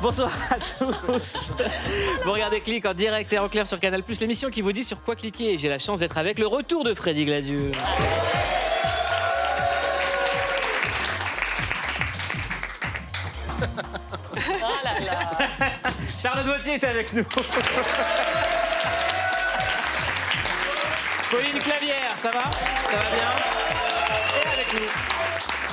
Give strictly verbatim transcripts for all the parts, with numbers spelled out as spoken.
Bonsoir à tous. Vous regardez Clique en direct et en clair sur Canal+, l'émission qui vous dit sur quoi cliquer. Et j'ai la chance d'être avec le retour de Freddy Gladieux. Oh là là. Charlotte Bautier est avec nous. Pauline Clavier, ça va ? Ça va bien ? Et avec nous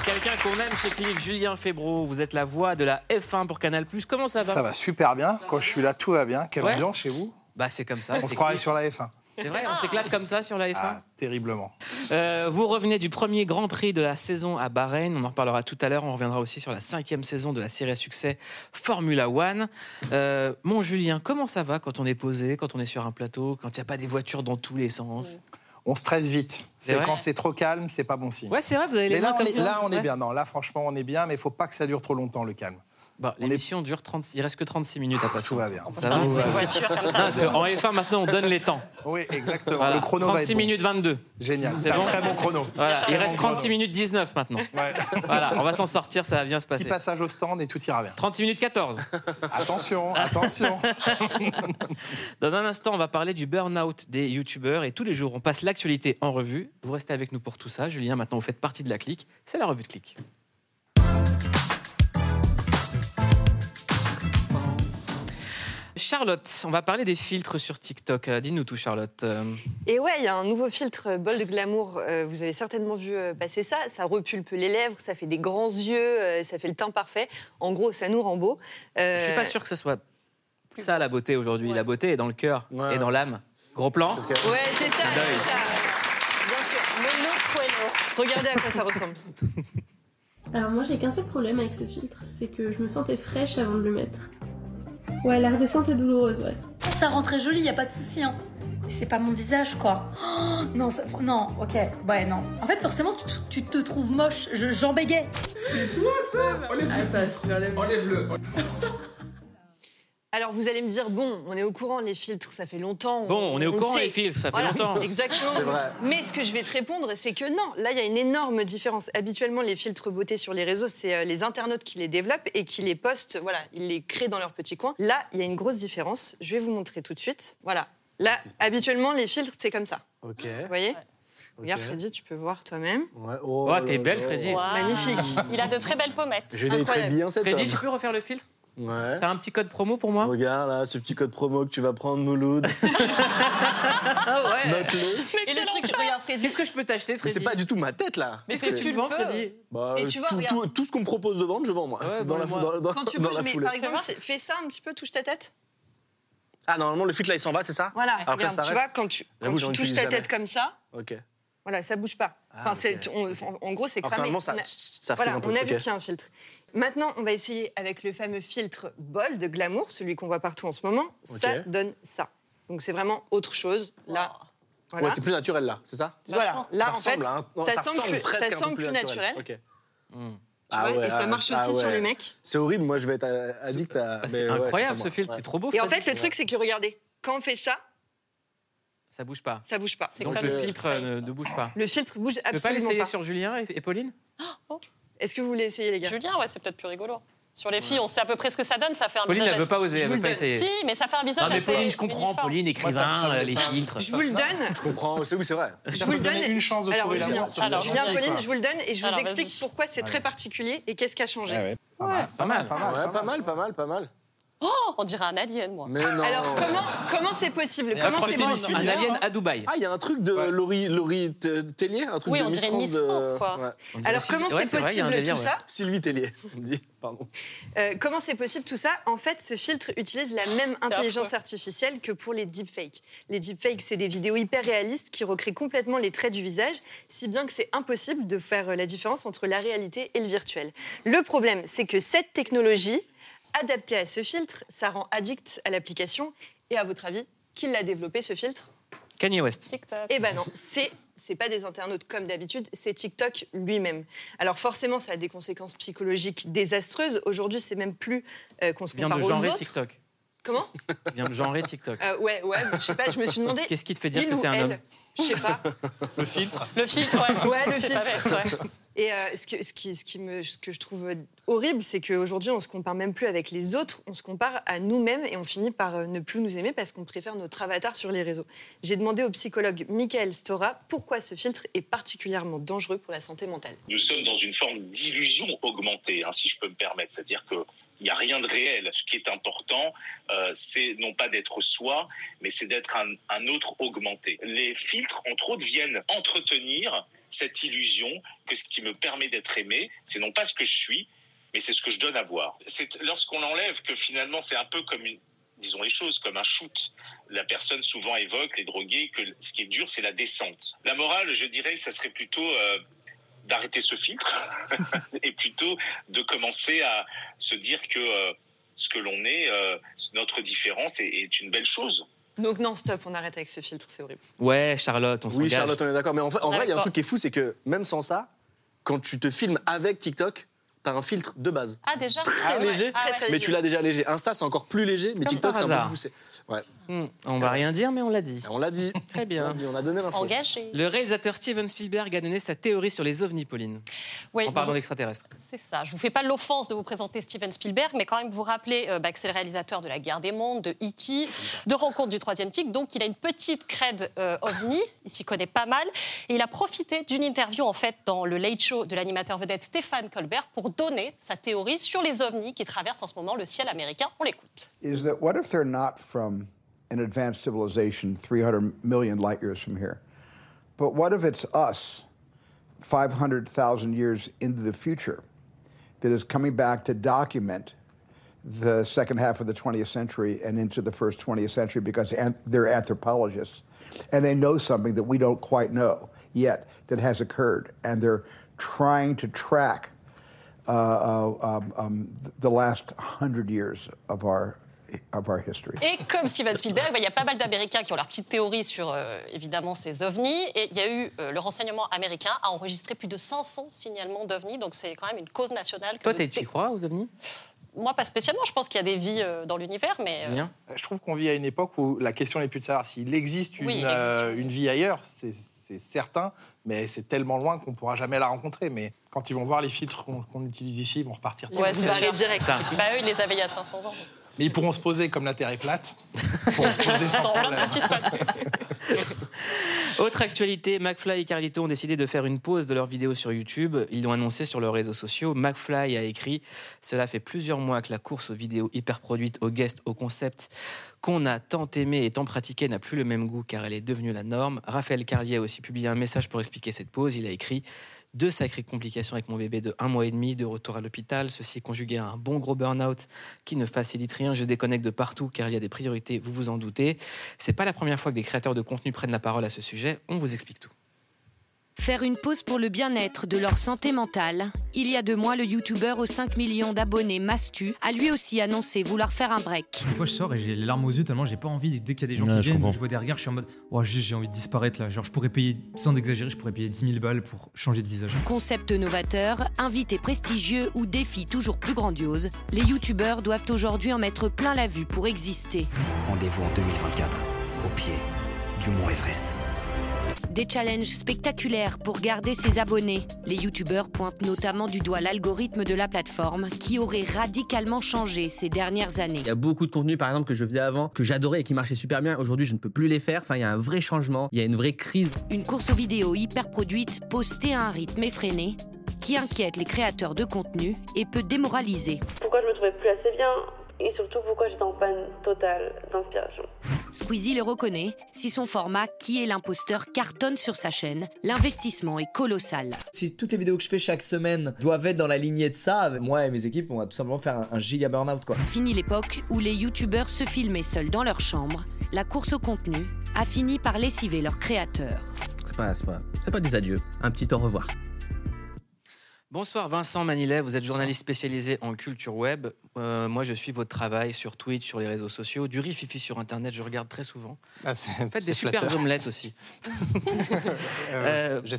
quelqu'un qu'on aime chez Clique, Julien Fébreau. Vous êtes la voix de la F un pour Canal+. Comment ça va ? Ça va super bien. Quand je suis là, tout va bien. Quelle ouais. ambiance chez vous ? Bah, c'est comme ça. On se croirait sur la F un. C'est vrai, on s'éclate comme ça sur la F un ? Ah, terriblement. Euh, vous revenez du premier Grand Prix de la saison à Bahreïn. On en reparlera tout à l'heure. On reviendra aussi sur la cinquième saison de la série à succès Formula One. Euh, mon Julien, comment ça va quand on est posé, quand on est sur un plateau, quand il n'y a pas des voitures dans tous les sens ? Ouais. On stresse vite. C'est, c'est quand c'est trop calme, c'est pas bon signe. Ouais, c'est vrai, vous avez les mains comme ça. Là, on ouais. est bien. Non, là, franchement, on est bien, mais il faut pas que ça dure trop longtemps, le calme. Bon, l'émission est... dure trente... Il reste que trente-six minutes à passer. Tout va bien. Ça va, tout va bien. Voiture, comme ça. Non, parce qu'en F un, maintenant, on donne les temps. Oui, exactement. Voilà. Le chrono trente-six va être minutes bon. vingt-deux. Génial. C'est, c'est bon. Un très bon chrono. Voilà. Il reste trente-six minutes dix-neuf maintenant. Ouais. Voilà, on va s'en sortir, ça va bien se passer. Petit passage au stand et tout ira bien. trente-six minutes quatorze. Attention, attention. Dans un instant, on va parler du burn-out des youtubeurs. Et tous les jours, on passe l'actualité en revue. Vous restez avec nous pour tout ça. Julien, maintenant, vous faites partie de la Clique. C'est la revue de Clique. Charlotte, on va parler des filtres sur TikTok. Dis-nous tout, Charlotte. Et ouais, il y a un nouveau filtre Bold Glamour. Vous avez certainement vu passer ça. Ça repulpe les lèvres, ça fait des grands yeux, ça fait le teint parfait. En gros, ça nous rend beau. Euh... Je suis pas sûre que ça soit ça la beauté aujourd'hui. Ouais. La beauté est dans le cœur ouais. et dans l'âme. Gros plan. C'est ce que... Ouais, c'est ça, c'est ça. Bien sûr. Le no-bueno. Regardez à quoi ça ressemble. Alors moi, j'ai qu'un seul problème avec ce filtre, c'est que je me sentais fraîche avant de le mettre. Ouais, la redescente est douloureuse, ouais. Ça rend très joli, y a pas de souci, hein. C'est pas mon visage, quoi. Oh, non, ça, non, ok, ouais, non. En fait, forcément, tu, tu te trouves moche, je, j'en bégais. C'est toi, ça ? Enlève-le, ça. Enlève-le. Alors, vous allez me dire, bon, on est au courant, les filtres, ça fait longtemps. Bon, on est au on courant, sait. Les filtres, ça fait voilà, longtemps. Exactement. C'est vrai. Mais ce que je vais te répondre, c'est que non, là, il y a une énorme différence. Habituellement, les filtres beauté sur les réseaux, c'est les internautes qui les développent et qui les postent, voilà, ils les créent dans leur petit coin. Là, il y a une grosse différence. Je vais vous montrer tout de suite. Voilà. Là, habituellement, les filtres, c'est comme ça. OK. Vous voyez ? Okay. Regarde, Freddy, tu peux voir toi-même. Ouais. Oh, oh, t'es belle, Freddy. Wow. Magnifique. Il a de très belles pommettes. Je l'ai très bien, cette Freddy, homme. Tu peux refaire le filtre ? Ouais. T'as un petit code promo pour moi ? Regarde là, ce petit code promo que tu vas prendre, Mouloud. Ah ouais. Note-le. Et le truc, regarde Freddy. Qu'est-ce que je peux t'acheter, Freddy ? Mais c'est pas du tout ma tête là. Mais qu'est-ce que tu vends, Freddy ? Bah, et tu vois, tout, tout, tout ce qu'on me propose de vendre, je vends moi. Ouais, dans bon, la foule. Dans, dans, quand tu bouges, mais par exemple, c'est, fais ça un petit peu, touche ta tête. Ah normalement le filtre là il s'en va, c'est ça ? Voilà. Alors, regarde, ça tu vois quand tu, quand tu touches ta tête comme ça. Ok. Voilà, ça bouge pas. Ah, enfin, okay. c'est, on, en gros, c'est cramé. Enfin, ça, ça voilà, on a vu okay. qu'il y a un filtre. Maintenant, on va essayer avec le fameux filtre Bold Glamour, celui qu'on voit partout en ce moment. Okay. Ça donne ça. Donc, c'est vraiment autre chose. Là, wow. voilà. Ouais, c'est plus naturel là, c'est ça ? Voilà. Là, ça en fait, un... non, ça, ça semble, semble plus, ça semble plus naturel. naturel. Okay. Mm. Ah ouais, ouais, et ça marche ah aussi ouais. sur les mecs. C'est horrible. Moi, je vais être addict à. Bah, c'est Mais incroyable ouais, c'est ce filtre. Ouais. C'est trop beau. Et en fait, le truc, c'est que regardez, quand on fait ça. Ça bouge pas. Ça bouge pas. C'est Donc le euh... filtre ne, ne bouge pas. Le filtre bouge absolument pas. Tu peux pas l'essayer pas. Sur Julien et, et Pauline ? Oh. Est-ce que vous voulez essayer, les gars ? Julien, ouais, c'est peut-être plus rigolo. Sur les filles, on sait à peu près ce que ça donne. Ça fait un Pauline, visage elle veut pas oser, elle veut pas essayer. Si, mais ça fait un visage. Non, mais assez Pauline, je comprends. Uniforme. Pauline, écrivain, Moi, ça, ça les ça. filtres. Je vous le donne. Je comprends. C'est oui, c'est vrai. Je vous le donne. Une chance de trouver la mort. Julien, Pauline, je vous le donne et je vous explique pourquoi c'est très particulier et qu'est-ce qui a changé. Pas mal, pas mal, pas mal, pas mal, pas mal. Oh, on dirait un alien, moi. Mais non. Alors, comment, comment c'est possible ? Comment c'est possible ? Un alien à Dubaï. Ah, il y a un truc de ouais. Laurie, Laurie Tellier, un truc oui, de Miss France. Oui, on dirait Miss France, de... quoi. Ouais. Alors, Sylvie... comment ouais, c'est, c'est possible vrai, délire, tout ouais. ça ? Sylvie Tellier, on dit. Pardon. Euh, comment c'est possible tout ça ? En fait, ce filtre utilise la même intelligence artificielle que pour les deepfakes. Les deepfakes, c'est des vidéos hyper réalistes qui recréent complètement les traits du visage, si bien que c'est impossible de faire la différence entre la réalité et le virtuel. Le problème, c'est que cette technologie... adapté à ce filtre, ça rend addict à l'application. Et à votre avis, qui l'a développé, ce filtre ? Kanye West. TikTok. Eh ben non, c'est... c'est pas des internautes comme d'habitude, c'est TikTok lui-même. Alors forcément, ça a des conséquences psychologiques désastreuses. Aujourd'hui, c'est même plus euh, qu'on se compare aux autres. Viens de genrer TikTok. Comment ? Viens de genrer TikTok. Euh, ouais, ouais, je sais pas, je me suis demandé... Qu'est-ce qui te fait dire que c'est un homme ? Je sais pas. Le filtre ? Le filtre, ouais. Ouais, le filtre. Bête, ouais. Et euh, ce, que, ce, qui, ce, qui me, ce que je trouve horrible, c'est qu'aujourd'hui, on se compare même plus avec les autres, on se compare à nous-mêmes et on finit par ne plus nous aimer parce qu'on préfère notre avatar sur les réseaux. J'ai demandé au psychologue Mickaël Stora pourquoi ce filtre est particulièrement dangereux pour la santé mentale. Nous sommes dans une forme d'illusion augmentée, hein, si je peux me permettre, c'est-à-dire que il n'y a rien de réel. Ce qui est important, euh, c'est non pas d'être soi, mais c'est d'être un, un autre augmenté. Les filtres, entre autres, viennent entretenir cette illusion que ce qui me permet d'être aimé, c'est non pas ce que je suis, mais c'est ce que je donne à voir. C'est lorsqu'on l'enlève que finalement, c'est un peu comme une, disons les choses, comme un shoot. La personne souvent évoque, les drogués, que ce qui est dur, c'est la descente. La morale, je dirais, ça serait plutôt... Euh, d'arrêter ce filtre et plutôt de commencer à se dire que euh, ce que l'on est, euh, notre différence est, est une belle chose. Donc non, stop, on arrête avec ce filtre, c'est horrible. Ouais, Charlotte, on s'engage. Oui, Charlotte, on est d'accord. Mais en, en vrai, il y a un truc qui est fou, c'est que même sans ça, quand tu te filmes avec TikTok, t'as un filtre de base. Ah déjà très, ah, léger, ouais. Ah, ouais. Très, très mais tu l'as déjà léger. Insta, c'est encore plus léger, mais comme TikTok, c'est un peu poussé. Ouais. Mmh. On va rien dire, mais on l'a dit. On l'a dit. Très bien. On l'a dit, on a donné l'info. Engagé. Le réalisateur Steven Spielberg a donné sa théorie sur les ovnis, Pauline. Oui, en parlant d'extraterrestres. C'est ça. Je vous fais pas l'offense de vous présenter Steven Spielberg, mais quand même vous rappeler euh, bah, que c'est le réalisateur de La Guerre des Mondes, de E T, de Rencontre du Troisième Tigre. Donc il a une petite crède euh, ovni. Il s'y connaît pas mal. Et il a profité d'une interview en fait dans le Late Show de l'animateur vedette Stephen Colbert pour donner sa théorie sur les ovnis qui traversent en ce moment le ciel américain. On l'écoute. Is that what if they're not from an advanced civilization three hundred million light years from here? But what if it's us five hundred thousand years into the future that is coming back to document the second half of the twentieth century and into the first twentieth century because they're anthropologists and they know something that we don't quite know yet that has occurred and they're trying to track Uh, um, um, the last hundred years of our of our history. Et comme Steven Spielberg, il bah, y a pas mal d'Américains qui ont leur petite théorie sur euh, évidemment ces ovnis. Et il y a eu euh, le renseignement américain a enregistré plus de cinq cents signalements d'ovnis. Donc c'est quand même une cause nationale. Que Toi, tu t- crois aux ovnis ? Moi, pas spécialement. Je pense qu'il y a des vies euh, dans l'univers, mais... Euh... Je trouve qu'on vit à une époque où la question n'est plus de savoir s'il existe une, oui, existe. Euh, une vie ailleurs. C'est, c'est certain, mais c'est tellement loin qu'on ne pourra jamais la rencontrer. Mais quand ils vont voir les filtres qu'on, qu'on utilise ici, ils vont repartir. Ouais, c'est aller direct. Ça. Bah, eux, ils les avaient il y a cinq cents ans. Mais ils pourront se poser comme la Terre est plate. Ils pourront se poser sans problème. Autre actualité, McFly et Carlito ont décidé de faire une pause de leurs vidéos sur YouTube. Ils l'ont annoncé sur leurs réseaux sociaux. McFly a écrit « Cela fait plusieurs mois que la course aux vidéos hyper produites, aux guests, aux concepts qu'on a tant aimé et tant pratiqué n'a plus le même goût car elle est devenue la norme. » Raphaël Carlier a aussi publié un message pour expliquer cette pause. Il a écrit « Deux sacrées complications avec mon bébé de un mois et demi, de retour à l'hôpital. Ceci conjugué à un bon gros burn-out qui ne facilite rien. Je déconnecte de partout car il y a des priorités, vous vous en doutez. C'est pas la première fois que des créateurs de contenu prennent la parole à ce sujet. On vous explique tout. Faire une pause pour le bien-être de leur santé mentale. Il y a deux mois, le youtubeur aux cinq millions d'abonnés Mastu a lui aussi annoncé vouloir faire un break. Des fois, je sors et j'ai les larmes aux yeux tellement j'ai pas envie. Dès qu'il y a des gens ouais, qui viennent, je, je vois des regards, je suis en mode oh, j'ai envie de disparaître là. Genre, je pourrais payer, sans exagérer, je pourrais payer dix mille balles pour changer de visage. Concept novateur, invité prestigieux ou défi toujours plus grandiose, les youtubeurs doivent aujourd'hui en mettre plein la vue pour exister. Rendez-vous en deux mille vingt-quatre, au pied du Mont Everest. Des challenges spectaculaires pour garder ses abonnés. Les youtubeurs pointent notamment du doigt l'algorithme de la plateforme qui aurait radicalement changé ces dernières années. Il y a beaucoup de contenus par exemple que je faisais avant, que j'adorais et qui marchaient super bien. Aujourd'hui, je ne peux plus les faire. Enfin, il y a un vrai changement, il y a une vraie crise. Une course aux vidéos hyper produite, postée à un rythme effréné, qui inquiète les créateurs de contenu et peut démoraliser. Pourquoi je me trouvais plus assez bien ? Et surtout, pourquoi j'étais en panne totale d'inspiration. Squeezie le reconnaît, si son format « Qui est l'imposteur » cartonne sur sa chaîne, l'investissement est colossal. Si toutes les vidéos que je fais chaque semaine doivent être dans la lignée de ça, moi et mes équipes, on va tout simplement faire un, un giga burn-out, quoi. Fini l'époque où les youtubeurs se filmaient seuls dans leur chambre, la course au contenu a fini par lessiver leurs créateurs. C'est pas, c'est pas, c'est pas des adieux, un petit au revoir. Bonsoir Vincent Manilet, vous êtes journaliste spécialisé en culture web. Euh, moi, je suis votre travail sur Twitch, sur les réseaux sociaux. Du riz fifi sur Internet, je regarde très souvent. Ah, Faites des super flatteur. Omelettes aussi. euh, euh,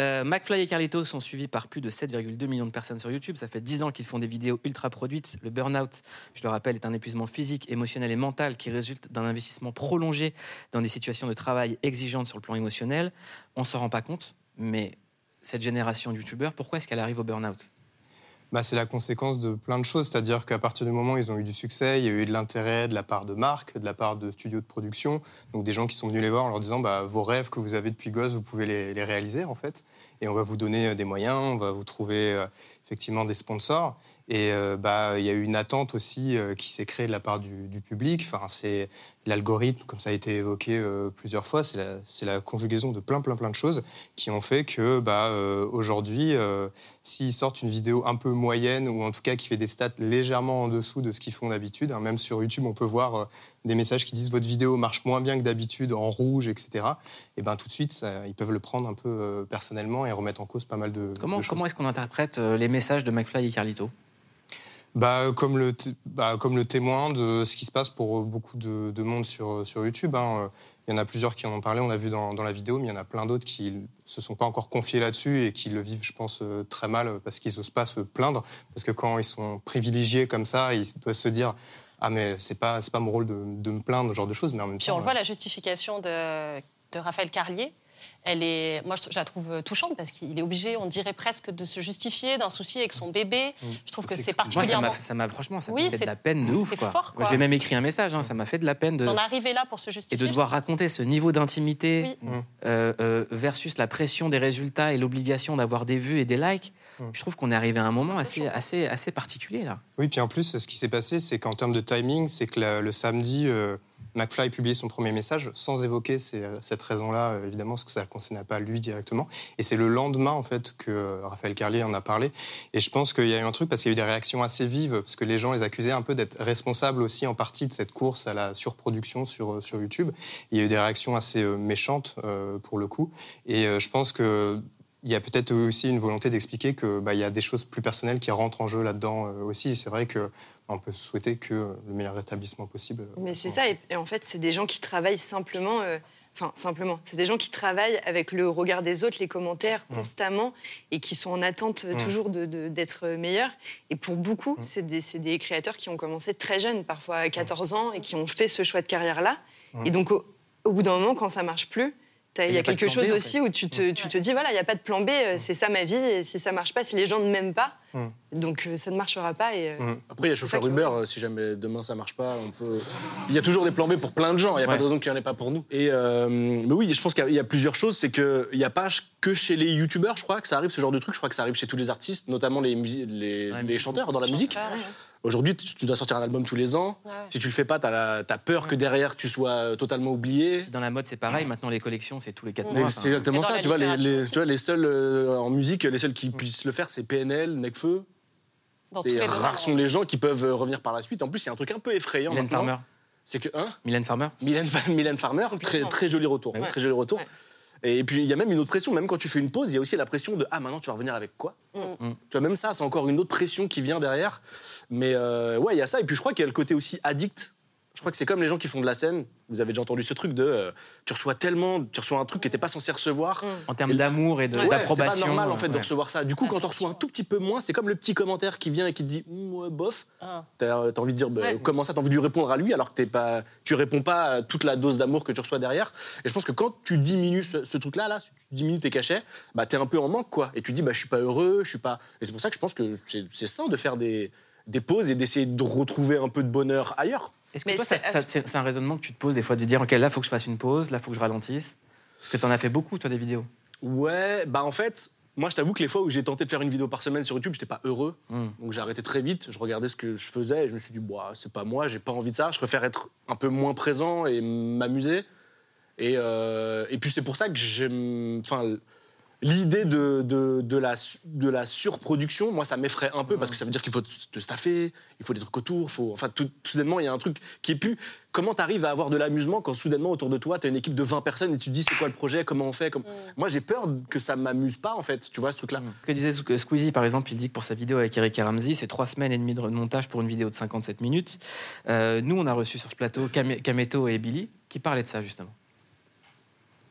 euh, McFly et Carlito sont suivis par plus de sept virgule deux millions de personnes sur YouTube. Ça fait dix ans qu'ils font des vidéos ultra produites. Le burn-out, je le rappelle, est un épuisement physique, émotionnel et mental qui résulte d'un investissement prolongé dans des situations de travail exigeantes sur le plan émotionnel. On ne s'en rend pas compte, mais cette génération de YouTubeurs, pourquoi est-ce qu'elle arrive au burn-out ? Bah, c'est la conséquence de plein de choses, c'est-à-dire qu'à partir du moment où ils ont eu du succès, il y a eu de l'intérêt de la part de marques, de la part de studios de production, donc des gens qui sont venus les voir en leur disant bah, « vos rêves que vous avez depuis gosse, vous pouvez les, les réaliser en fait, et on va vous donner des moyens, on va vous trouver euh, effectivement des sponsors ». Et euh, bah, il y a eu une attente aussi euh, qui s'est créée de la part du, du public. Enfin, c'est l'algorithme, comme ça a été évoqué euh, plusieurs fois, c'est la, c'est la conjugaison de plein, plein, plein de choses qui ont fait que, bah, euh, aujourd'hui, euh, s'ils sortent une vidéo un peu moyenne ou en tout cas qui fait des stats légèrement en dessous de ce qu'ils font d'habitude, hein, même sur YouTube, on peut voir euh, des messages qui disent « votre vidéo marche moins bien que d'habitude, en rouge, et cetera » Et bien, tout de suite, ça, ils peuvent le prendre un peu euh, personnellement et remettre en cause pas mal de, comment, de choses. Comment est-ce qu'on interprète euh, les messages de McFly et Carlito ? Bah, comme, le t- bah, comme le témoin de ce qui se passe pour beaucoup de, de monde sur, sur YouTube. Hein. Il y en a plusieurs qui en ont parlé, on a vu dans, dans la vidéo, mais il y en a plein d'autres qui ne se sont pas encore confiés là-dessus et qui le vivent, je pense, très mal parce qu'ils n'osent pas se plaindre. Parce que quand ils sont privilégiés comme ça, ils doivent se dire « Ah, mais c'est pas, c'est pas mon rôle de, de me plaindre, ce genre de choses. » Mais en même Puis temps, on le voit, euh... la justification de, de Raphaël Carlier. Elle est, moi, je la trouve touchante parce qu'il est obligé, on dirait presque, de se justifier d'un souci avec son bébé. Mmh. Je trouve que c'est, c'est particulièrement... Moi, ça m'a, ça m'a, franchement, ça oui, m'a fait de la peine de ouf. C'est quoi. Fort, quoi. Moi, je lui ai même écrit un message, hein, ça m'a fait de la peine de... D'en arriver là pour se justifier. Et de devoir raconter ce niveau d'intimité oui. euh, euh, versus la pression des résultats et l'obligation d'avoir des vues et des likes. Mmh. Je trouve qu'on est arrivé à un moment assez, assez, assez particulier, là. Oui, puis en plus, ce qui s'est passé, c'est qu'en termes de timing, c'est que la, le samedi... Euh... McFly publie son premier message sans évoquer ces, cette raison-là, évidemment, parce que ça ne le concernait pas lui directement. Et c'est le lendemain, en fait, que Raphaël Carlier en a parlé. Et je pense qu'il y a eu un truc, parce qu'il y a eu des réactions assez vives, parce que les gens les accusaient un peu d'être responsables aussi en partie de cette course à la surproduction sur, sur YouTube. Il y a eu des réactions assez méchantes, euh, pour le coup. Et euh, je pense que... Il y a peut-être aussi une volonté d'expliquer que bah, il y a des choses plus personnelles qui rentrent en jeu là-dedans euh, aussi. Et c'est vrai que bah, on peut souhaiter que le meilleur rétablissement possible. Euh, Mais c'est ça. Et, et en fait, c'est des gens qui travaillent simplement. Euh... Enfin, simplement, c'est des gens qui travaillent avec le regard des autres, les commentaires, mmh. constamment, et qui sont en attente mmh. toujours de, de, d'être meilleurs. Et pour beaucoup, mmh. c'est, des, c'est des créateurs qui ont commencé très jeunes, parfois à quatorze mmh. ans, et qui ont fait ce choix de carrière-là. Mmh. Et donc, au, au bout d'un moment, quand ça ne marche plus... Il y, y a quelque chose B, aussi en fait. Où tu te, ouais. tu te dis, voilà, il n'y a pas de plan B, c'est ça ma vie, et si ça ne marche pas, si les gens ne m'aiment pas, mm. donc ça ne marchera pas. Et, mm. Après, il y a chauffeur Uber, que... si jamais demain ça ne marche pas, on peut... Il y a toujours des plans B pour plein de gens, il n'y a ouais. pas de raison qu'il n'y en ait pas pour nous. Et, euh, mais oui, je pense qu'il y a, y a plusieurs choses, c'est qu'il n'y a pas que chez les youtubeurs, je crois, que ça arrive, ce genre de truc, je crois que ça arrive chez tous les artistes, notamment les, musi- les, ouais, les chanteurs dans la musique. Chanteurs, ouais. Aujourd'hui, tu dois sortir un album tous les ans. Ouais. Si tu le fais pas, t'as, la, t'as peur ouais. que derrière tu sois totalement oublié. Dans la mode, c'est pareil. Maintenant, les collections, c'est tous les quatre mois. C'est exactement ça. Tu vois, les, les, tu vois, les seuls euh, en musique, les seuls qui puissent le faire, c'est P N L, Nekfeu. Et rares sont les gens qui peuvent revenir par la suite. En plus, il y a un truc un peu effrayant. Mylène Farmer. C'est que hein Mylène Farmer. Mylène, Mylène Farmer. Très, très joli retour. Ouais. Très joli retour. Ouais. Et puis, il y a même une autre pression. Même quand tu fais une pause, il y a aussi la pression de « Ah, maintenant, tu vas revenir avec quoi mmh. ?» Tu vois, même ça, c'est encore une autre pression qui vient derrière. Mais euh, ouais, il y a ça. Et puis, je crois qu'il y a le côté aussi addict. Je crois que c'est comme les gens qui font de la scène. Vous avez déjà entendu ce truc de euh, « Tu reçois tellement, tu reçois un truc que t'es pas censé recevoir. » En termes et d'amour et de, ouais, d'approbation. C'est pas normal, en fait, ouais. de recevoir ça. Du coup, quand t'en reçois un tout petit peu moins, c'est comme le petit commentaire qui vient et qui te dit « Bof ah. », t'as, t'as envie de dire bah, ouais. « Comment ça ?» T'as envie de lui répondre à lui alors que t'es pas, tu réponds pas à toute la dose d'amour que tu reçois derrière. Et je pense que quand tu diminues ce, ce truc-là, là, si tu diminues tes cachets, bah, t'es un peu en manque, quoi. Et tu te dis bah, « Je suis pas heureux, je suis pas… » Et c'est pour ça que je pense que c'est, c'est sain de faire des, des pauses et d'essayer de retrouver un peu de bonheur ailleurs. Est-ce que mais toi, c'est... Ça, ça, c'est un raisonnement que tu te poses des fois, de dire « Ok, là, il faut que je fasse une pause, là, il faut que je ralentisse ». Parce que t'en as fait beaucoup, toi, des vidéos. Ouais, bah en fait, moi, je t'avoue que les fois où j'ai tenté de faire une vidéo par semaine sur YouTube, j'étais pas heureux. Mm. Donc j'ai arrêté très vite, je regardais ce que je faisais et je me suis dit bah, « c'est pas moi, j'ai pas envie de ça, je préfère être un peu moins présent et m'amuser ». Et, euh, et puis c'est pour ça que j'aime... Enfin, l'idée de, de, de, la, de la surproduction, moi, ça m'effraie un peu, mmh. parce que ça veut dire qu'il faut te staffer, il faut des trucs autour, faut, enfin, tout, tout soudainement, il y a un truc qui est plus... Comment t'arrives à avoir de l'amusement quand soudainement, autour de toi, t'as une équipe de vingt personnes et tu te dis, c'est quoi le projet, comment on fait comme... mmh. Moi, j'ai peur que ça m'amuse pas, en fait, tu vois, ce truc-là. Ce que disait Squeezie, par exemple, il dit que pour sa vidéo avec Eric et Ramsey, c'est trois semaines et demie de montage pour une vidéo de cinquante-sept minutes. Euh, nous, on a reçu sur ce plateau Kameto et Billy, qui parlaient de ça, justement.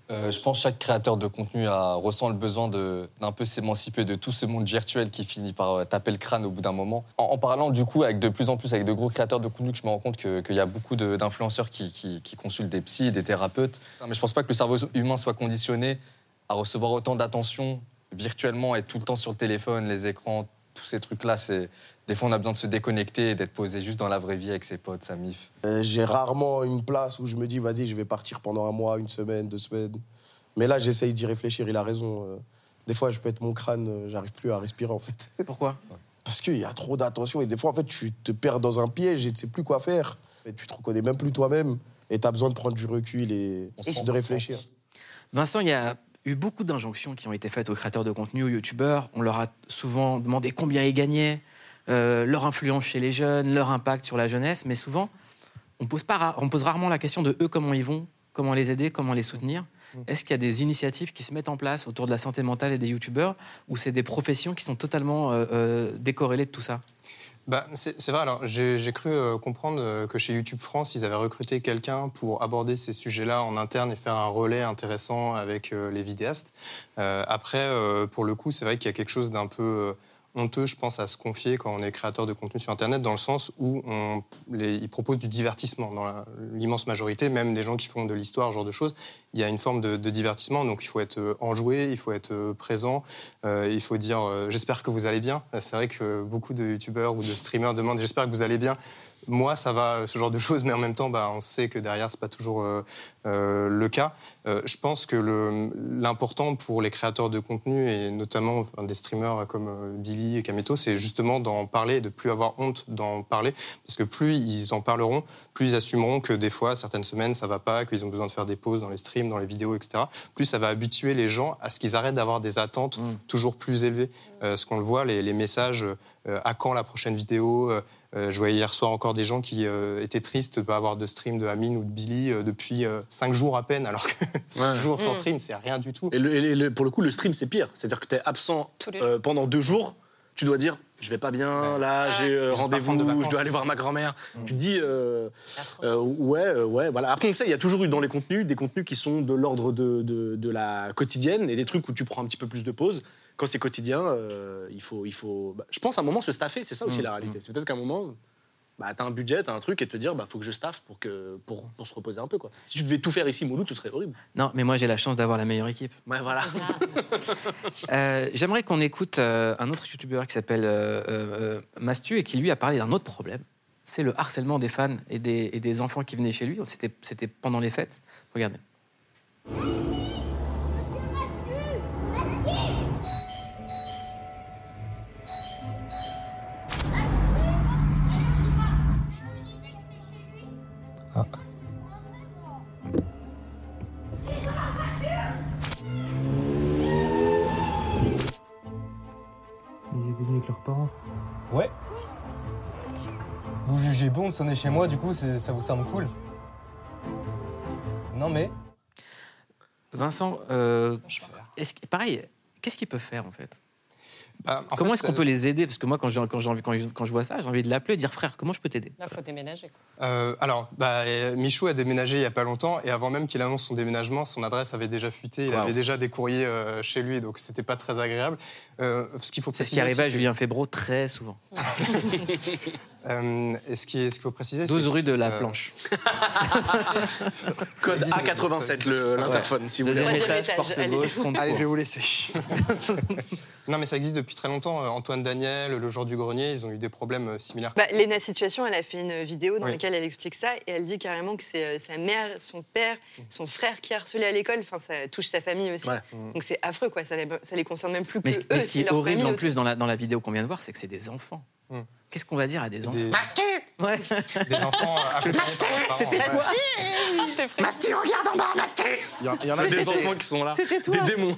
Euh, je pense que chaque créateur de contenu a, ressent le besoin de, d'un peu s'émanciper de tout ce monde virtuel qui finit par taper le crâne au bout d'un moment. En, en parlant du coup avec de plus en plus avec de gros créateurs de contenu, que je me rends compte qu'il y a beaucoup de, d'influenceurs qui, qui, qui consultent des psys, des thérapeutes. Non, mais je pense pas que le cerveau humain soit conditionné à recevoir autant d'attention virtuellement, être tout le temps sur le téléphone, les écrans, tous ces trucs-là. C'est... Des fois, on a besoin de se déconnecter et d'être posé juste dans la vraie vie avec ses potes, sa mif. Euh, j'ai rarement une place où je me dis, vas-y, je vais partir pendant un mois, une semaine, deux semaines. Mais là, j'essaye d'y réfléchir, il a raison. Des fois, je pète mon crâne, j'arrive plus à respirer, en fait. Pourquoi ? Parce qu'il y a trop d'attention. Et des fois, en fait, tu te perds dans un piège et tu ne sais plus quoi faire. Et tu te reconnais même plus toi-même. Et tu as besoin de prendre du recul et, et de réfléchir. Vincent, il y a... eu beaucoup d'injonctions qui ont été faites aux créateurs de contenu, aux youtubeurs. On leur a souvent demandé combien ils gagnaient, euh, leur influence chez les jeunes, leur impact sur la jeunesse. Mais souvent, on pose, pas, on pose rarement la question de eux, comment ils vont, comment les aider, comment les soutenir. Mmh. Est-ce qu'il y a des initiatives qui se mettent en place autour de la santé mentale et des youtubeurs, ou c'est des professions qui sont totalement euh, euh, décorrélées de tout ça ? Bah, c'est, c'est vrai, alors, j'ai, j'ai cru euh, comprendre que chez YouTube France, ils avaient recruté quelqu'un pour aborder ces sujets-là en interne et faire un relais intéressant avec euh, les vidéastes. Euh, après, euh, pour le coup, c'est vrai qu'il y a quelque chose d'un peu euh, honteux, je pense, à se confier quand on est créateur de contenu sur Internet, dans le sens où on, les, ils proposent du divertissement. Dans la, l'immense majorité, même les gens qui font de l'histoire, ce genre de choses, il y a une forme de, de divertissement, donc il faut être enjoué, il faut être présent, euh, il faut dire euh, « j'espère que vous allez bien ». C'est vrai que beaucoup de youtubeurs ou de streamers demandent « j'espère que vous allez bien ». Moi, ça va, ce genre de choses, mais en même temps, bah, on sait que derrière, c'est pas toujours euh, euh, le cas. Euh, je pense que le, l'important pour les créateurs de contenu, et notamment enfin, des streamers comme euh, Billy et Kameto, c'est justement d'en parler et de plus avoir honte d'en parler, parce que plus ils en parleront, plus ils assumeront que des fois, certaines semaines, ça va pas, qu'ils ont besoin de faire des pauses dans les streams, dans les vidéos, et cetera. Plus ça va habituer les gens à ce qu'ils arrêtent d'avoir des attentes mmh. toujours plus élevées. Euh, ce qu'on le voit, les, les messages euh, « à quand la prochaine vidéo euh, ?» Euh, je voyais hier soir encore des gens qui euh, étaient tristes de ne pas avoir de stream de Amine ou de Billy euh, depuis euh, cinq jours à peine, alors que cinq jours sans stream, c'est rien du tout. Et, le, et le, pour le coup, le stream, c'est pire. C'est-à-dire que tu es absent euh, pendant deux jours, tu dois dire... Je vais pas bien, ouais. là, j'ai euh, rendez-vous, vacances, je dois aller voir ma grand-mère. Mmh. Tu te dis, euh, euh, ouais, euh, ouais, voilà. Après, on sait, il y a toujours eu dans les contenus des contenus qui sont de l'ordre de, de, de la quotidienne et des trucs où tu prends un petit peu plus de pause. Quand c'est quotidien, euh, il faut, il faut bah, je pense, à un moment se staffer. C'est ça aussi mmh. la réalité. Mmh. C'est peut-être qu'à un moment, bah, t'as un budget, t'as un truc et te dire, bah, faut que je staffe pour, que, pour, pour se reposer un peu, quoi. Si tu devais tout faire ici, Moulou, tout serait horrible. Non, mais moi, j'ai la chance d'avoir la meilleure équipe. Ouais, voilà. Euh, j'aimerais qu'on écoute euh, un autre youtubeur qui s'appelle euh, euh, Mastu et qui, lui, a parlé d'un autre problème. C'est le harcèlement des fans et des, et des enfants qui venaient chez lui. C'était, c'était pendant les fêtes. Regardez. Ah. Ils étaient venus avec leurs parents. Ouais. Vous jugez bon de sonner chez moi, du coup, c'est, ça vous semble cool ? Non mais... Vincent, euh, est-ce, pareil, qu'est-ce qu'ils peuvent faire, en fait ? Bah, en comment fait, est-ce qu'on euh... peut les aider ? Parce que moi, quand je, quand, j'ai envie, quand, je, quand je vois ça, j'ai envie de l'appeler et de dire « Frère, comment je peux t'aider ?» Là, il faut déménager. Quoi. Euh, alors, bah, Michou a déménagé il n'y a pas longtemps et avant même qu'il annonce son déménagement, son adresse avait déjà fuité. Il wow. avait déjà des courriers euh, chez lui, donc c'était pas très agréable. Euh, ce qu'il faut préciser, c'est ce qui arrivait à Julien Fébreau très souvent. euh, et ce, qui, ce qu'il faut préciser... douze rue de la euh... planche. Code A quatre-vingt-sept, le, l'interphone, ouais. si vous voulez. Deuxième étage, porte gauche, fond de cour. Allez, je vais vous laisser. Non, mais ça existe depuis très longtemps. Antoine Daniel, Le Jour du Grenier, ils ont eu des problèmes similaires. Bah, Léna Situation, elle a fait une vidéo dans oui. laquelle elle explique ça et elle dit carrément que c'est sa mère, son père, son frère qui a harcelé à l'école. Enfin, ça touche sa famille aussi. Ouais. Donc c'est affreux, quoi. Ça les, ça les concerne même plus que mais eux. Mais ce qui est horrible en plus dans la, dans la vidéo qu'on vient de voir, c'est que c'est des enfants. Mmh. Qu'est-ce qu'on va dire à des enfants des... Mastu ouais. Des enfants... Mastu C'était toi ouais. Mastu, regarde en bas, Mastu Il y en, il y en a des t- enfants t- qui sont là, c'était toi. Des démons.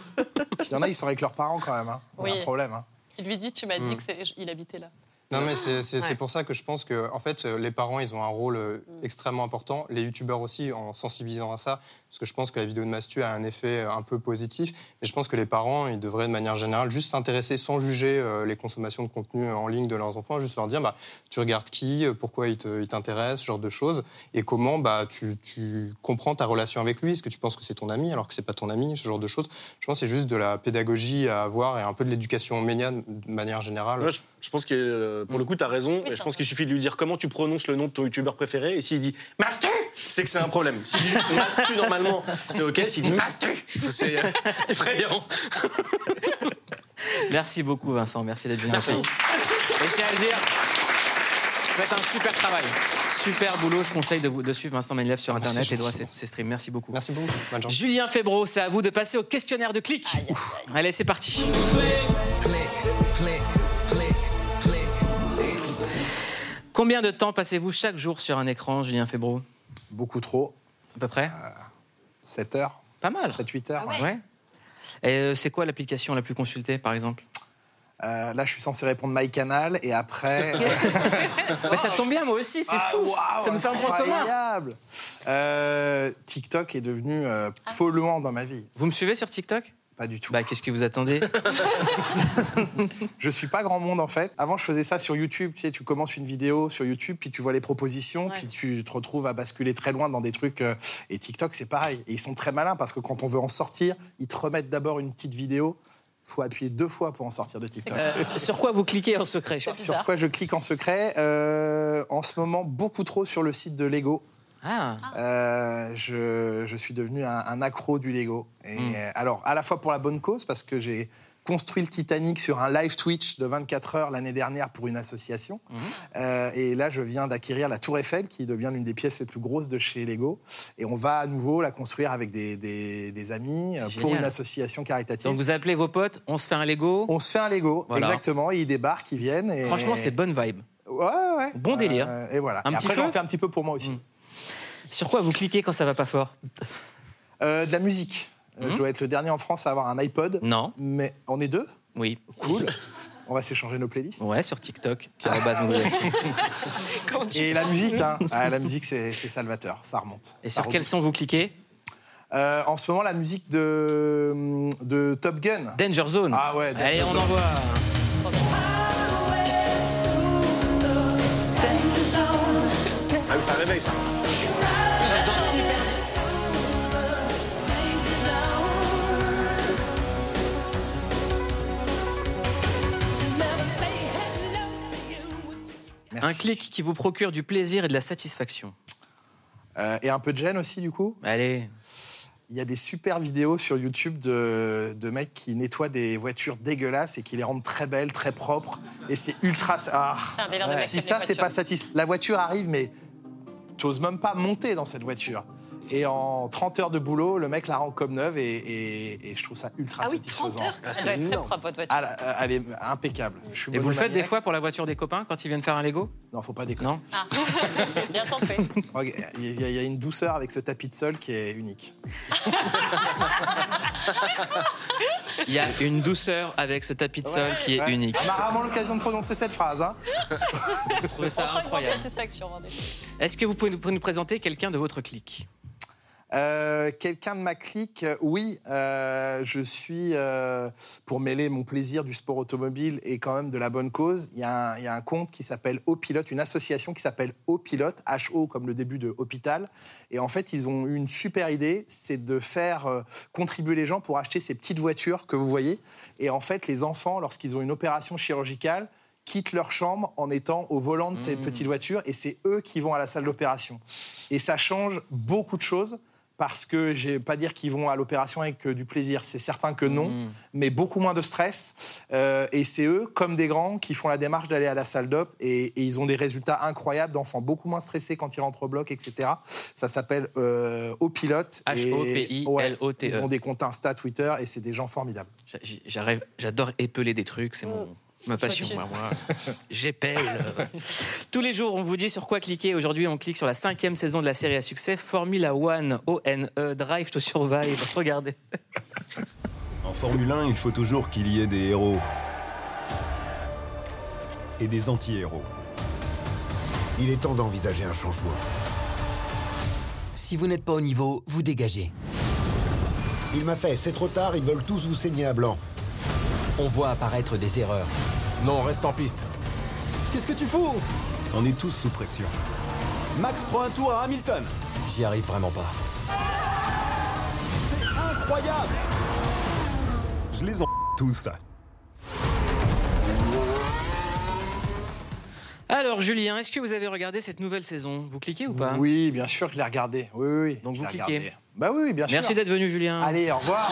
Il y en a, ils sont avec leurs parents quand même. Hein. On oui. a un problème. Hein. Il lui dit, tu m'as dit mmh. qu'il habitait là. Non, mais c'est, c'est, ouais. c'est pour ça que je pense que, en fait, les parents, ils ont un rôle extrêmement important. Les youtubeurs aussi, en sensibilisant à ça. Parce que je pense que la vidéo de Mastu a un effet un peu positif. Mais je pense que les parents, ils devraient, de manière générale, juste s'intéresser sans juger les consommations de contenu en ligne de leurs enfants. Juste leur dire, bah, tu regardes qui, pourquoi il, te, il t'intéresse, ce genre de choses. Et comment bah, tu, tu comprends ta relation avec lui. Est-ce que tu penses que c'est ton ami alors que c'est pas ton ami, ce genre de choses. Je pense que c'est juste de la pédagogie à avoir et un peu de l'éducation médiane de manière générale. Ouais, je, je pense que... Euh... Pour le coup, t'as raison. Oui, je pense vrai. qu'il suffit de lui dire comment tu prononces le nom de ton youtubeur préféré. Et s'il dit Mastu, c'est que c'est un problème. S'il dit juste Mastu, normalement, c'est OK. S'il dit Mastu, c'est effrayant. Merci beaucoup, Vincent. Merci d'être venu. Merci. Et je tiens à le dire, vous faites un super travail. Super boulot. Je conseille de, vous, de suivre Vincent Manilève sur Internet Merci, et de voir ses, ses streams. Merci beaucoup. Merci beaucoup. Bonne journée. Julien Fébreau, c'est à vous de passer au questionnaire de Clique. Aïe, aïe, aïe. Allez, c'est parti. Clique, clique, clique. Combien de temps passez-vous chaque jour sur un écran, Julien Fébreau ? Beaucoup trop. À peu près euh, sept heures. Pas mal. sept huit heures. Ah ouais. ouais. Et euh, c'est quoi l'application la plus consultée, par exemple ? euh, Là, je suis censé répondre MyCanal et après... euh... ouais, ça tombe bien, moi aussi, c'est ah, fou. Wow, ça nous fait un point commun. Euh, TikTok est devenu euh, polluant ah. dans ma vie. Vous me suivez sur TikTok ? Pas du tout. Bah, qu'est-ce que vous attendez ? Je suis pas grand monde, en fait. Avant, je faisais ça sur YouTube. Tu sais, tu commences une vidéo sur YouTube, puis tu vois les propositions, ouais. puis tu te retrouves à basculer très loin dans des trucs. Euh, et TikTok, c'est pareil. Et ils sont très malins, parce que quand on veut en sortir, ils te remettent d'abord une petite vidéo. Il faut appuyer deux fois pour en sortir de TikTok. Euh, sur quoi vous cliquez en secret ? Sur quoi je clique en secret ? euh, En ce moment, beaucoup trop sur le site de Lego. Ah. Euh, je, je suis devenu un, un accro du Lego. Et mmh. euh, alors, à la fois pour la bonne cause, parce que j'ai construit le Titanic sur un live Twitch de vingt-quatre heures l'année dernière pour une association. Mmh. Euh, et là, je viens d'acquérir la Tour Eiffel, qui devient l'une des pièces les plus grosses de chez Lego. Et on va à nouveau la construire avec des, des, des amis c'est pour génial. Une association caritative. Donc, vous appelez vos potes, on se fait un Lego ? On se fait un Lego, voilà. Exactement. Ils débarquent, ils viennent. Et... Franchement, c'est bonne vibe. Ouais, ouais. Bon délire. Euh, et voilà. Un et petit après, j'en fais un petit peu pour moi aussi. Mmh. Sur quoi vous cliquez quand ça va pas fort ? euh, De la musique. Mmh. Je dois être le dernier en France à avoir un iPod. Non. Mais on est deux ? Oui. Cool. On va s'échanger nos playlists. Ouais, sur TikTok. Et la musique, hein. Ah, la musique, c'est, c'est salvateur. Ça remonte. Et ça sur quel son vous cliquez ? euh, En ce moment, la musique de, de Top Gun. Danger Zone. Ah ouais. Danger Allez, Zone. On envoie. Ah oui, ça réveille, ça. Merci. Un clic qui vous procure du plaisir et de la satisfaction. Euh, et un peu de gêne aussi, du coup. Allez. Il y a des super vidéos sur YouTube de, de mecs qui nettoient des voitures dégueulasses et qui les rendent très belles, très propres. Et c'est ultra... Ah, c'est ouais. Si ça, c'est pas satisfaisant. La voiture arrive, mais t'oses même pas monter dans cette voiture. Et en trente heures de boulot, le mec la rend comme neuve et, et, et je trouve ça ultra ah oui, satisfaisant. trente heures, ah, c'est elle doit être très propre, votre voiture. Ah, elle est impeccable. Je suis et vous le faites des fois pour la voiture des copains quand ils viennent faire un Lego ? Non, faut pas déconner. Non. Ah. Bien tenté. Il y, y a une douceur avec ce tapis de sol qui est unique. Il y a une douceur avec ce tapis de sol ouais, qui est ouais. unique. On a rarement l'occasion de prononcer cette phrase. Hein. Je trouvais ça incroyable. Est-ce que vous pouvez nous présenter quelqu'un de votre clique ? Euh, quelqu'un de ma clique, oui, euh, je suis, euh, pour mêler mon plaisir du sport automobile et quand même de la bonne cause, il y, y a un compte qui s'appelle O-Pilote, une association qui s'appelle O-Pilote, H O comme le début de hôpital, et en fait ils ont eu une super idée, c'est de faire euh, contribuer les gens pour acheter ces petites voitures que vous voyez, et en fait les enfants, lorsqu'ils ont une opération chirurgicale, quittent leur chambre en étant au volant de ces mmh. petites voitures, et c'est eux qui vont à la salle d'opération, et ça change beaucoup de choses. Parce que je ne vais pas dire qu'ils vont à l'opération avec du plaisir, c'est certain que non, mmh. mais beaucoup moins de stress. Euh, et c'est eux, comme des grands, qui font la démarche d'aller à la salle d'op et, et ils ont des résultats incroyables d'enfants beaucoup moins stressés quand ils rentrent au bloc, et cetera. Ça s'appelle euh, O-Pilote. H O P I L O T E. Ils ont des comptes Insta, Twitter et c'est des gens formidables. J'arrive, j'adore épeler des trucs, c'est mon... ma passion. Moi, moi, j'épelle. Tous les jours, on vous dit sur quoi cliquer. Aujourd'hui, on clique sur la cinquième saison de la série à succès Formula One, O N E, Drive to Survive. Regardez. En Formule un, il faut toujours qu'il y ait des héros et des anti-héros. Il est temps d'envisager un changement. Si vous n'êtes pas au niveau, vous dégagez. Il m'a fait, c'est trop tard, ils veulent tous vous saigner à blanc. On voit apparaître des erreurs. Non, reste en piste. Qu'est-ce que tu fous ? On est tous sous pression. Max prend un tour à Hamilton. J'y arrive vraiment pas. C'est incroyable ! Je les en... tous. Alors Julien, est-ce que vous avez regardé cette nouvelle saison ? Vous cliquez ou pas ? Oui, bien sûr que je l'ai regardée. Oui, oui, oui. Donc vous cliquez. Regardé. Bah oui, bien sûr. Merci d'être venu, Julien. Allez, au revoir.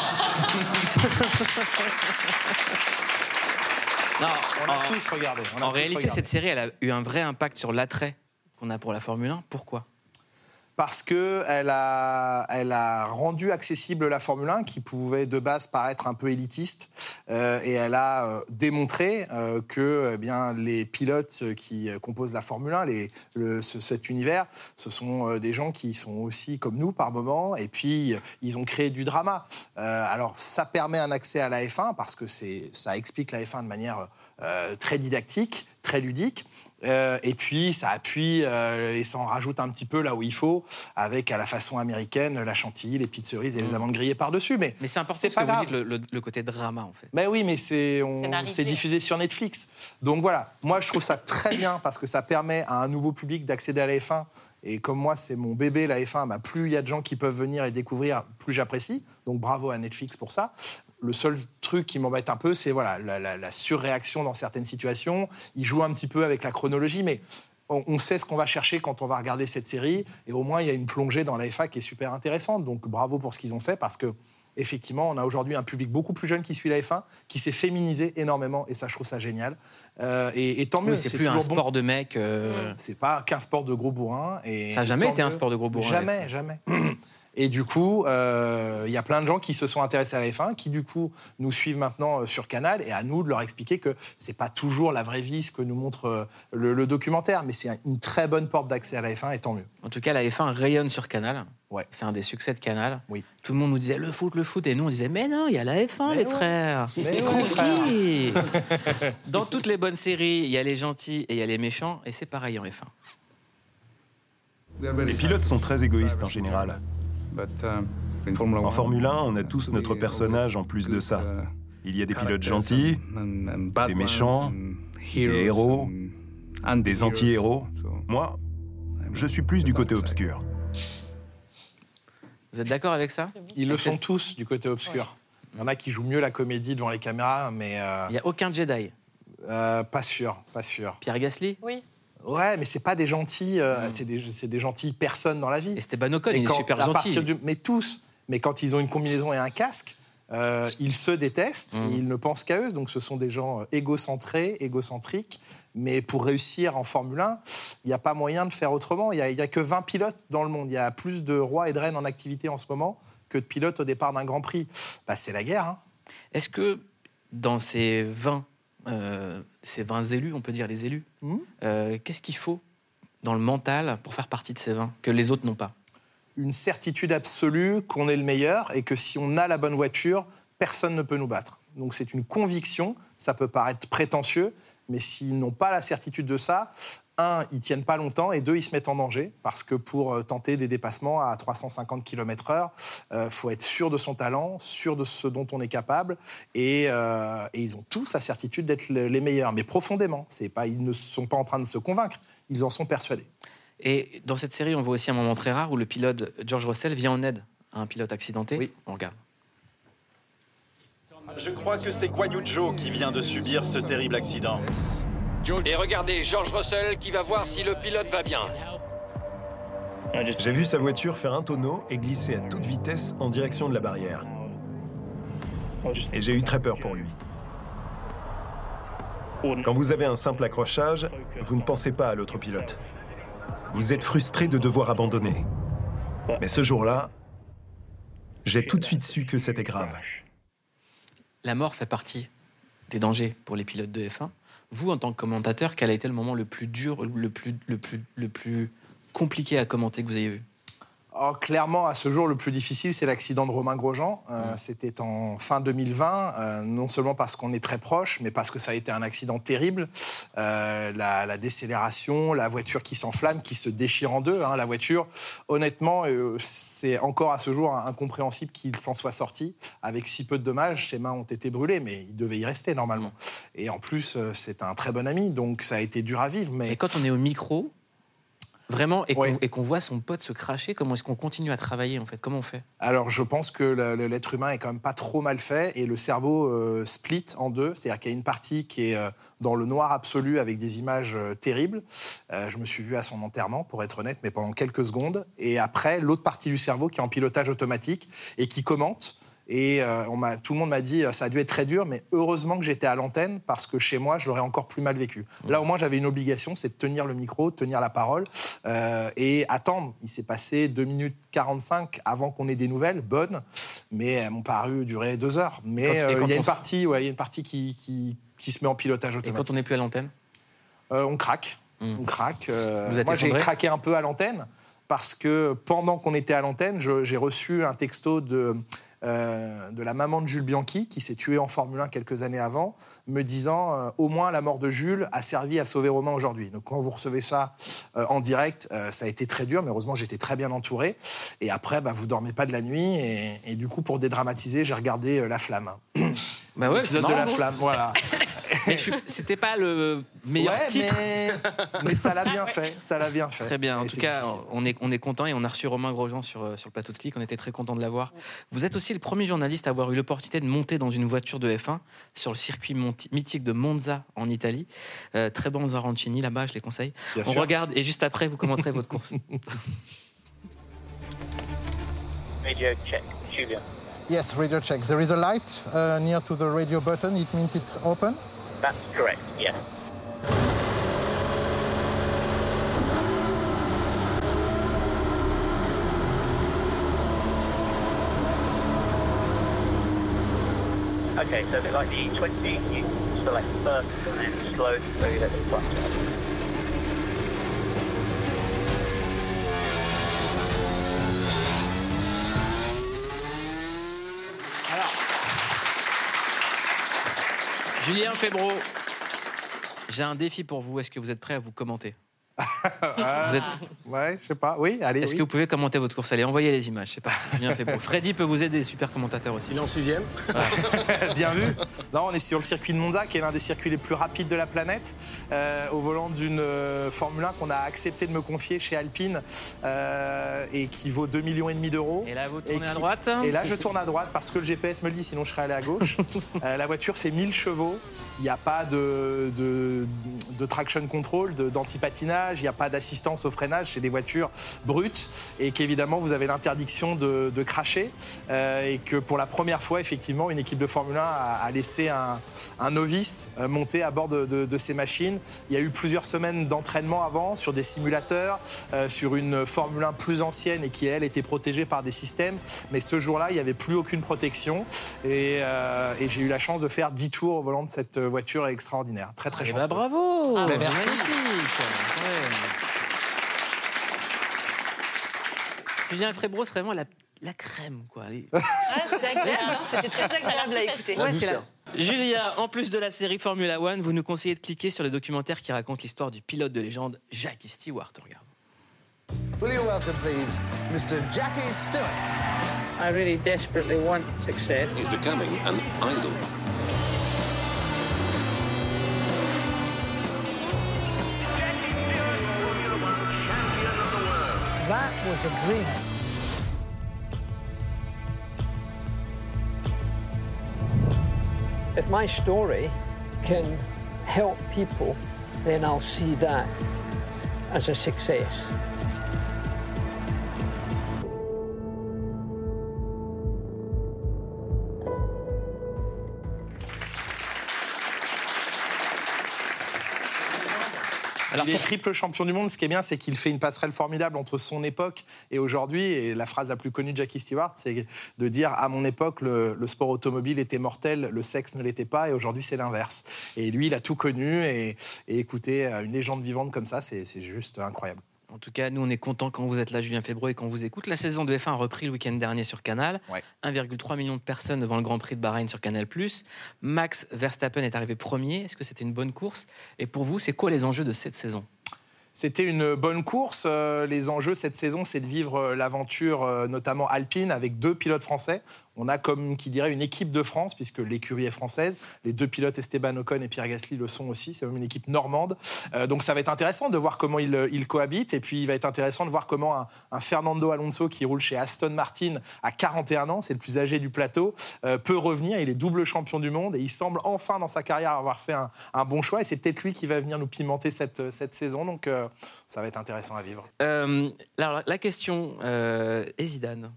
Non, on a en, tous regardé. On a en tous réalité, regardé. Cette série, elle a eu un vrai impact sur l'attrait qu'on a pour la Formule un. Pourquoi ? Parce qu'elle a, elle a rendu accessible la Formule un, qui pouvait de base paraître un peu élitiste. Euh, et elle a euh, démontré euh, que eh bien, les pilotes qui composent la Formule un, les, le, ce, cet univers, ce sont euh, des gens qui sont aussi comme nous par moments. Et puis, ils ont créé du drama. Euh, alors, ça permet un accès à la F un, parce que c'est, ça explique la F un de manière euh, très didactique, très ludique. Euh, et puis ça appuie euh, et ça en rajoute un petit peu là où il faut, avec à la façon américaine la chantilly, les petites cerises et les amandes grillées par-dessus. Mais, mais c'est important c'est ce pas que grave. Vous dites, le, le, le côté drama en fait. Ben oui, mais c'est, on, c'est, c'est diffusé sur Netflix. Donc voilà, moi je trouve ça très bien parce que ça permet à un nouveau public d'accéder à la F un. Et comme moi, c'est mon bébé, la F un, bah, plus il y a de gens qui peuvent venir et découvrir, plus j'apprécie. Donc bravo à Netflix pour ça. Le seul truc qui m'embête un peu, c'est voilà, la, la, la surréaction dans certaines situations. Il joue un petit peu avec la chronologie, mais on, on sait ce qu'on va chercher quand on va regarder cette série. Et au moins, il y a une plongée dans la F un qui est super intéressante. Donc bravo pour ce qu'ils ont fait, parce que effectivement, on a aujourd'hui un public beaucoup plus jeune qui suit la F un, qui s'est féminisé énormément, et ça, je trouve ça génial. Euh, et, et tant mieux. Oui, c'est, c'est plus un sport bon. de mec. Euh... C'est pas qu'un sport de gros bourrin. Et ça n'a jamais été mieux. un sport de gros bourrin. Jamais, jamais. Et du coup, il euh, y a plein de gens qui se sont intéressés à la F un, qui du coup nous suivent maintenant sur Canal, et à nous de leur expliquer que c'est pas toujours la vraie vie ce que nous montre le, le documentaire, mais c'est une très bonne porte d'accès à la F un, et tant mieux. En tout cas, la F un rayonne sur Canal. Ouais. C'est un des succès de Canal. Oui. Tout le monde nous disait le foot, le foot, et nous on disait mais non, il y a la F un, mais les non. frères. Mais non, oui. frères. Dans toutes les bonnes séries, il y a les gentils et il y a les méchants, et c'est pareil en F un. Les pilotes sont très égoïstes en général. En Formule un, on a tous notre personnage en plus de ça. Il y a des pilotes gentils, des méchants, des héros, des anti-héros. Moi, je suis plus du côté obscur. Vous êtes d'accord avec ça ? Ils le sont tous du côté obscur. Il y en a qui jouent mieux la comédie devant les caméras, mais... Euh... Il n'y a aucun Jedi. Euh, pas sûr, pas sûr. Pierre Gasly ? Oui. Ouais, mais c'est pas des gentils, euh, mmh. c'est, des, c'est des gentilles personnes dans la vie. Esteban Ocon, il est super gentil. Du, mais tous, mais quand ils ont une combinaison et un casque, euh, ils se détestent, mmh. ils ne pensent qu'à eux. Donc ce sont des gens égocentrés, égocentriques. Mais pour réussir en Formule un, il n'y a pas moyen de faire autrement. Il n'y a, a que vingt pilotes dans le monde. Il y a plus de rois et de reines en activité en ce moment que de pilotes au départ d'un Grand Prix. Bah, c'est la guerre. Hein. Est-ce que dans ces vingt Euh, ces vingt élus, on peut dire les élus, mmh. euh, qu'est-ce qu'il faut dans le mental pour faire partie de ces vingt, que les autres n'ont pas ? Une certitude absolue qu'on est le meilleur et que si on a la bonne voiture, personne ne peut nous battre. Donc c'est une conviction, ça peut paraître prétentieux, mais s'ils n'ont pas la certitude de ça, un, ils ne tiennent pas longtemps, et deux, ils se mettent en danger, parce que pour tenter des dépassements à trois cent cinquante kilomètres heure, il euh, faut être sûr de son talent, sûr de ce dont on est capable, et, euh, et ils ont tous la certitude d'être le, les meilleurs, mais profondément. C'est pas, ils ne sont pas en train de se convaincre, ils en sont persuadés. Et dans cette série, on voit aussi un moment très rare où le pilote George Russell vient en aide à un pilote accidenté. Oui. On regarde. Je crois que c'est Guan Yu Zhou qui vient de subir ce terrible accident. Et regardez, George Russell qui va voir si le pilote va bien. J'ai vu sa voiture faire un tonneau et glisser à toute vitesse en direction de la barrière. Et j'ai eu très peur pour lui. Quand vous avez un simple accrochage, vous ne pensez pas à l'autre pilote. Vous êtes frustré de devoir abandonner. Mais ce jour-là, j'ai tout de suite su que c'était grave. La mort fait partie des dangers pour les pilotes de F un. vous, en tant que commentateur, quel a été le moment le plus dur, le plus, le plus, le plus compliqué à commenter que vous ayez vu? Oh, clairement, à ce jour, le plus difficile, c'est l'accident de Romain Grosjean. Euh, mmh. C'était en fin deux mille vingt, euh, non seulement parce qu'on est très proche, mais parce que ça a été un accident terrible. Euh, la, la décélération, la voiture qui s'enflamme, qui se déchire en deux. Hein, la voiture, honnêtement, euh, c'est encore à ce jour incompréhensible qu'il s'en soit sorti. Avec si peu de dommages, ses mains ont été brûlées, mais il devait y rester normalement. Mmh. Et en plus, euh, c'est un très bon ami, donc ça a été dur à vivre. Mais, mais quand on est au micro... Vraiment, et qu'on, ouais. et qu'on voit son pote se cracher, comment est-ce qu'on continue à travailler en fait? Comment on fait? Alors je pense que le, le, l'être humain est quand même pas trop mal fait et le cerveau euh, split en deux, c'est-à-dire qu'il y a une partie qui est euh, dans le noir absolu avec des images euh, terribles. Euh, je me suis vu à son enterrement, pour être honnête, mais pendant quelques secondes. Et après, l'autre partie du cerveau qui est en pilotage automatique et qui commente. Et euh, on m'a, tout le monde m'a dit ça a dû être très dur, mais heureusement que j'étais à l'antenne parce que chez moi, je l'aurais encore plus mal vécu. Mmh. Là, au moins, j'avais une obligation, c'est de tenir le micro, de tenir la parole euh, et attendre. Il s'est passé deux minutes quarante-cinq avant qu'on ait des nouvelles bonnes, mais elles m'ont paru durer deux heures. Mais euh, il y a une partie, ouais, il y a une partie qui, qui, qui se met en pilotage automatique. Et quand on n'est plus à l'antenne euh, On craque, mmh. on craque. Euh, Vous êtes moi, effondré? J'ai craqué un peu à l'antenne parce que pendant qu'on était à l'antenne, je, j'ai reçu un texto de... Euh, de la maman de Jules Bianchi qui s'est tuée en Formule un quelques années avant, me disant euh, au moins la mort de Jules a servi à sauver Romain aujourd'hui. Donc quand vous recevez ça euh, en direct, euh, ça a été très dur, mais heureusement j'étais très bien entouré. Et après, bah, vous dormez pas de la nuit et, et du coup pour dédramatiser, j'ai regardé euh, La Flamme. Bah ouais, l'épisode de La Flamme, voilà. Mais je, c'était pas le meilleur ouais, titre, mais, mais ça l'a bien fait, ça l'a bien fait. Très bien. En et tout cas, difficile. on est on est content et on a reçu Romain Grosjean sur sur le plateau de Clique. On était très content de l'avoir. Vous êtes aussi le premier journaliste à avoir eu l'opportunité de monter dans une voiture de F un sur le circuit monti- mythique de Monza en Italie. Euh, très bon Zarancini là-bas, je les conseille. Bien on sûr. Regarde et juste après vous commenterez votre course. Radio check, Julien. Yes, radio check. There is a light uh, near to the radio button. It means it's open. That's correct, yes. Okay, so it's like the E twenty, you select first and then slow through the front. Julien Fébreau, j'ai un défi pour vous. Est-ce que vous êtes prêt à vous commenter? euh, vous êtes... Ouais, je sais pas. Oui, allez. Est-ce oui. que vous pouvez commenter votre course? Allez, envoyez les images. C'est parti. Julien Fébreau. Freddy peut vous aider, super commentateur aussi. Il est en sixième. Voilà. Bien vu. Non, on est sur le circuit de Monza, qui est l'un des circuits les plus rapides de la planète. Euh, au volant d'une euh, Formule un qu'on a accepté de me confier chez Alpine euh, et qui vaut deux millions et demi d'euros. Et là, vous tournez qui... à droite. Et là, je tourne à droite parce que le G P S me le dit, sinon je serais allé à gauche. euh, la voiture fait mille chevaux. Il n'y a pas de, de, de traction control, de, d'antipatinage. Il n'y a pas d'assistance au freinage, c'est des voitures brutes et qu'évidemment vous avez l'interdiction de, de cracher euh, et que pour la première fois effectivement une équipe de Formule un a, a laissé un, un novice monter à bord de, de, de ces machines. Il y a eu plusieurs semaines d'entraînement avant sur des simulateurs, euh, sur une Formule un plus ancienne et qui elle était protégée par des systèmes, mais ce jour-là il n'y avait plus aucune protection et, euh, et j'ai eu la chance de faire dix tours au volant de cette voiture extraordinaire. Très très chanceux. Bah, bravo, ah, bah, merci. Magnifique. Julien Fébreau, c'est vraiment la, la crème, quoi. Les... Ah, c'était agréable. C'était très agréable à écouter. Ouais, c'est là. Julien, en plus de la série Formula One, vous nous conseillez de cliquer sur le documentaire qui raconte l'histoire du pilote de légende Jackie Stewart. Regarde. Will you welcome, please, Mister Jackie Stewart? I really desperately want success. He's becoming an idol. That was a dream. If my story can help people, then I'll see that as a success. Alors, il est triple champion du monde. Ce qui est bien, c'est qu'il fait une passerelle formidable entre son époque et aujourd'hui. Et la phrase la plus connue de Jackie Stewart, c'est de dire « À mon époque, le, le sport automobile était mortel, le sexe ne l'était pas, et aujourd'hui, c'est l'inverse. » Et lui, il a tout connu. Et, et écoutez, une légende vivante comme ça, c'est, c'est juste incroyable. En tout cas, nous, on est contents quand vous êtes là, Julien Fébreau, et quand vous écoute. La saison de F un a repris le week-end dernier sur Canal. Ouais. un virgule trois million de personnes devant le Grand Prix de Bahreïn sur Canal+. Max Verstappen est arrivé premier. Est-ce que c'était une bonne course ? Et pour vous, c'est quoi les enjeux de cette saison ? C'était une bonne course. Les enjeux cette saison, c'est de vivre l'aventure, notamment Alpine, avec deux pilotes français. On a, comme qui dirait, une équipe de France, puisque l'écurie est française. Les deux pilotes, Esteban Ocon et Pierre Gasly, le sont aussi. C'est même une équipe normande. Euh, donc ça va être intéressant de voir comment ils, ils cohabitent. Et puis, il va être intéressant de voir comment un, un Fernando Alonso, qui roule chez Aston Martin à quarante et un ans, c'est le plus âgé du plateau, euh, peut revenir. Il est double champion du monde et il semble enfin, dans sa carrière, avoir fait un, un bon choix. Et c'est peut-être lui qui va venir nous pimenter cette, cette saison. Donc... Euh, ça va être intéressant à vivre. Euh, alors, la question, euh, et Zidane ?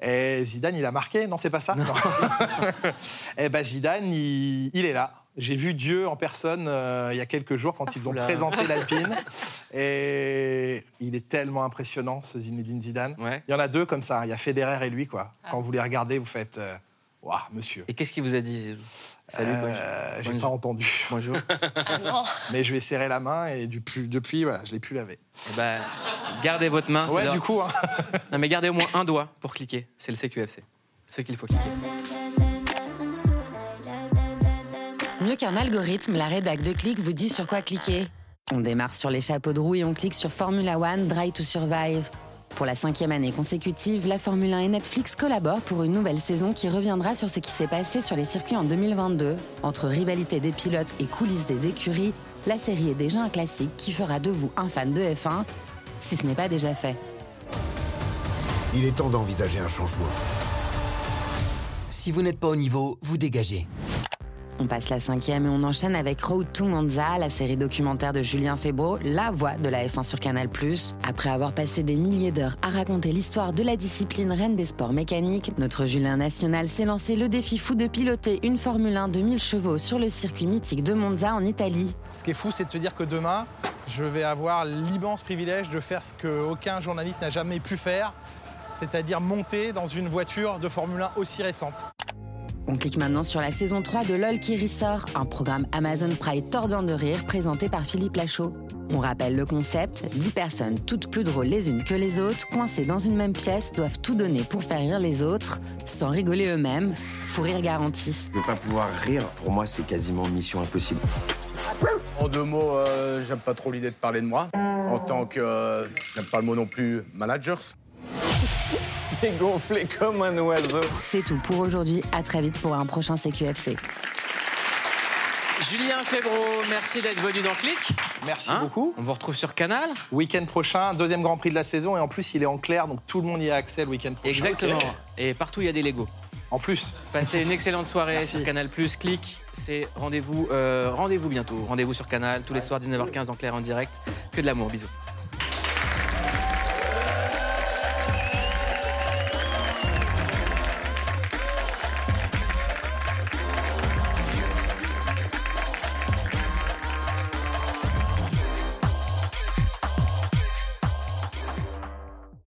Et Zidane, il a marqué ? Non, c'est pas ça ? Non. Non. Eh bien, Zidane, il, il est là. J'ai vu Dieu en personne euh, il y a quelques jours quand ils ont Oula. présenté l'Alpine. Et il est tellement impressionnant, ce Zinedine Zidane. Ouais. Il y en a deux comme ça. Il y a Federer et lui, quoi. Ah. Quand vous les regardez, vous faites... Euh, Wow, monsieur. Et qu'est-ce qu'il vous a dit ? Salut, euh, bonjour. J'ai bonjour. pas entendu. Bonjour. Mais je lui ai serré la main et depuis, depuis voilà, je ne l'ai plus lavé. Bah, gardez votre main. Ouais, c'est du coup. Hein. Non, mais gardez au moins un doigt pour cliquer. C'est le C Q F C. Ce qu'il faut cliquer. Mieux qu'un algorithme, la rédac de Clique vous dit sur quoi cliquer. On démarre sur les chapeaux de roue et on clique sur Formula One, Drive to Survive. Pour la cinquième année consécutive, la Formule un et Netflix collaborent pour une nouvelle saison qui reviendra sur ce qui s'est passé sur les circuits en deux mille vingt-deux. Entre rivalité des pilotes et coulisses des écuries, la série est déjà un classique qui fera de vous un fan de F un, si ce n'est pas déjà fait. Il est temps d'envisager un changement. Si vous n'êtes pas au niveau, vous dégagez. On passe la cinquième et on enchaîne avec Road to Monza, la série documentaire de Julien Fébreau, la voix de la F un sur Canal+. Après avoir passé des milliers d'heures à raconter l'histoire de la discipline reine des sports mécaniques, notre Julien National s'est lancé le défi fou de piloter une Formule un de mille chevaux sur le circuit mythique de Monza en Italie. Ce qui est fou, c'est de se dire que demain, je vais avoir l'immense privilège de faire ce qu'aucun journaliste n'a jamais pu faire, c'est-à-dire monter dans une voiture de Formule un aussi récente. On clique maintenant sur la saison trois de LOL qui ressort, un programme Amazon Prime tordant de rire présenté par Philippe Lachaud. On rappelle le concept, dix personnes toutes plus drôles les unes que les autres, coincées dans une même pièce, doivent tout donner pour faire rire les autres, sans rigoler eux-mêmes, fou rire garanti. Ne pas pouvoir rire, pour moi c'est quasiment mission impossible. En deux mots, euh, j'aime pas trop l'idée de parler de moi. En tant que, euh, j'aime pas le mot non plus, managers. C'est gonflé comme un oiseau. C'est tout pour aujourd'hui. À très vite pour un prochain C Q F C. Julien Fébreau, merci d'être venu dans Clique. Merci hein beaucoup. On vous retrouve sur Canal. Week-end prochain, deuxième Grand Prix de la saison. Et en plus, il est en clair, donc tout le monde y a accès le week-end prochain. Exactement. Okay. Et partout, il y a des Legos. En plus. Passez une excellente soirée merci. Sur Canal+. Clique, c'est rendez-vous, euh, rendez-vous bientôt. Rendez-vous sur Canal, tous les ouais. soirs, dix-neuf heures quinze, en clair, en direct. Que de l'amour, bisous.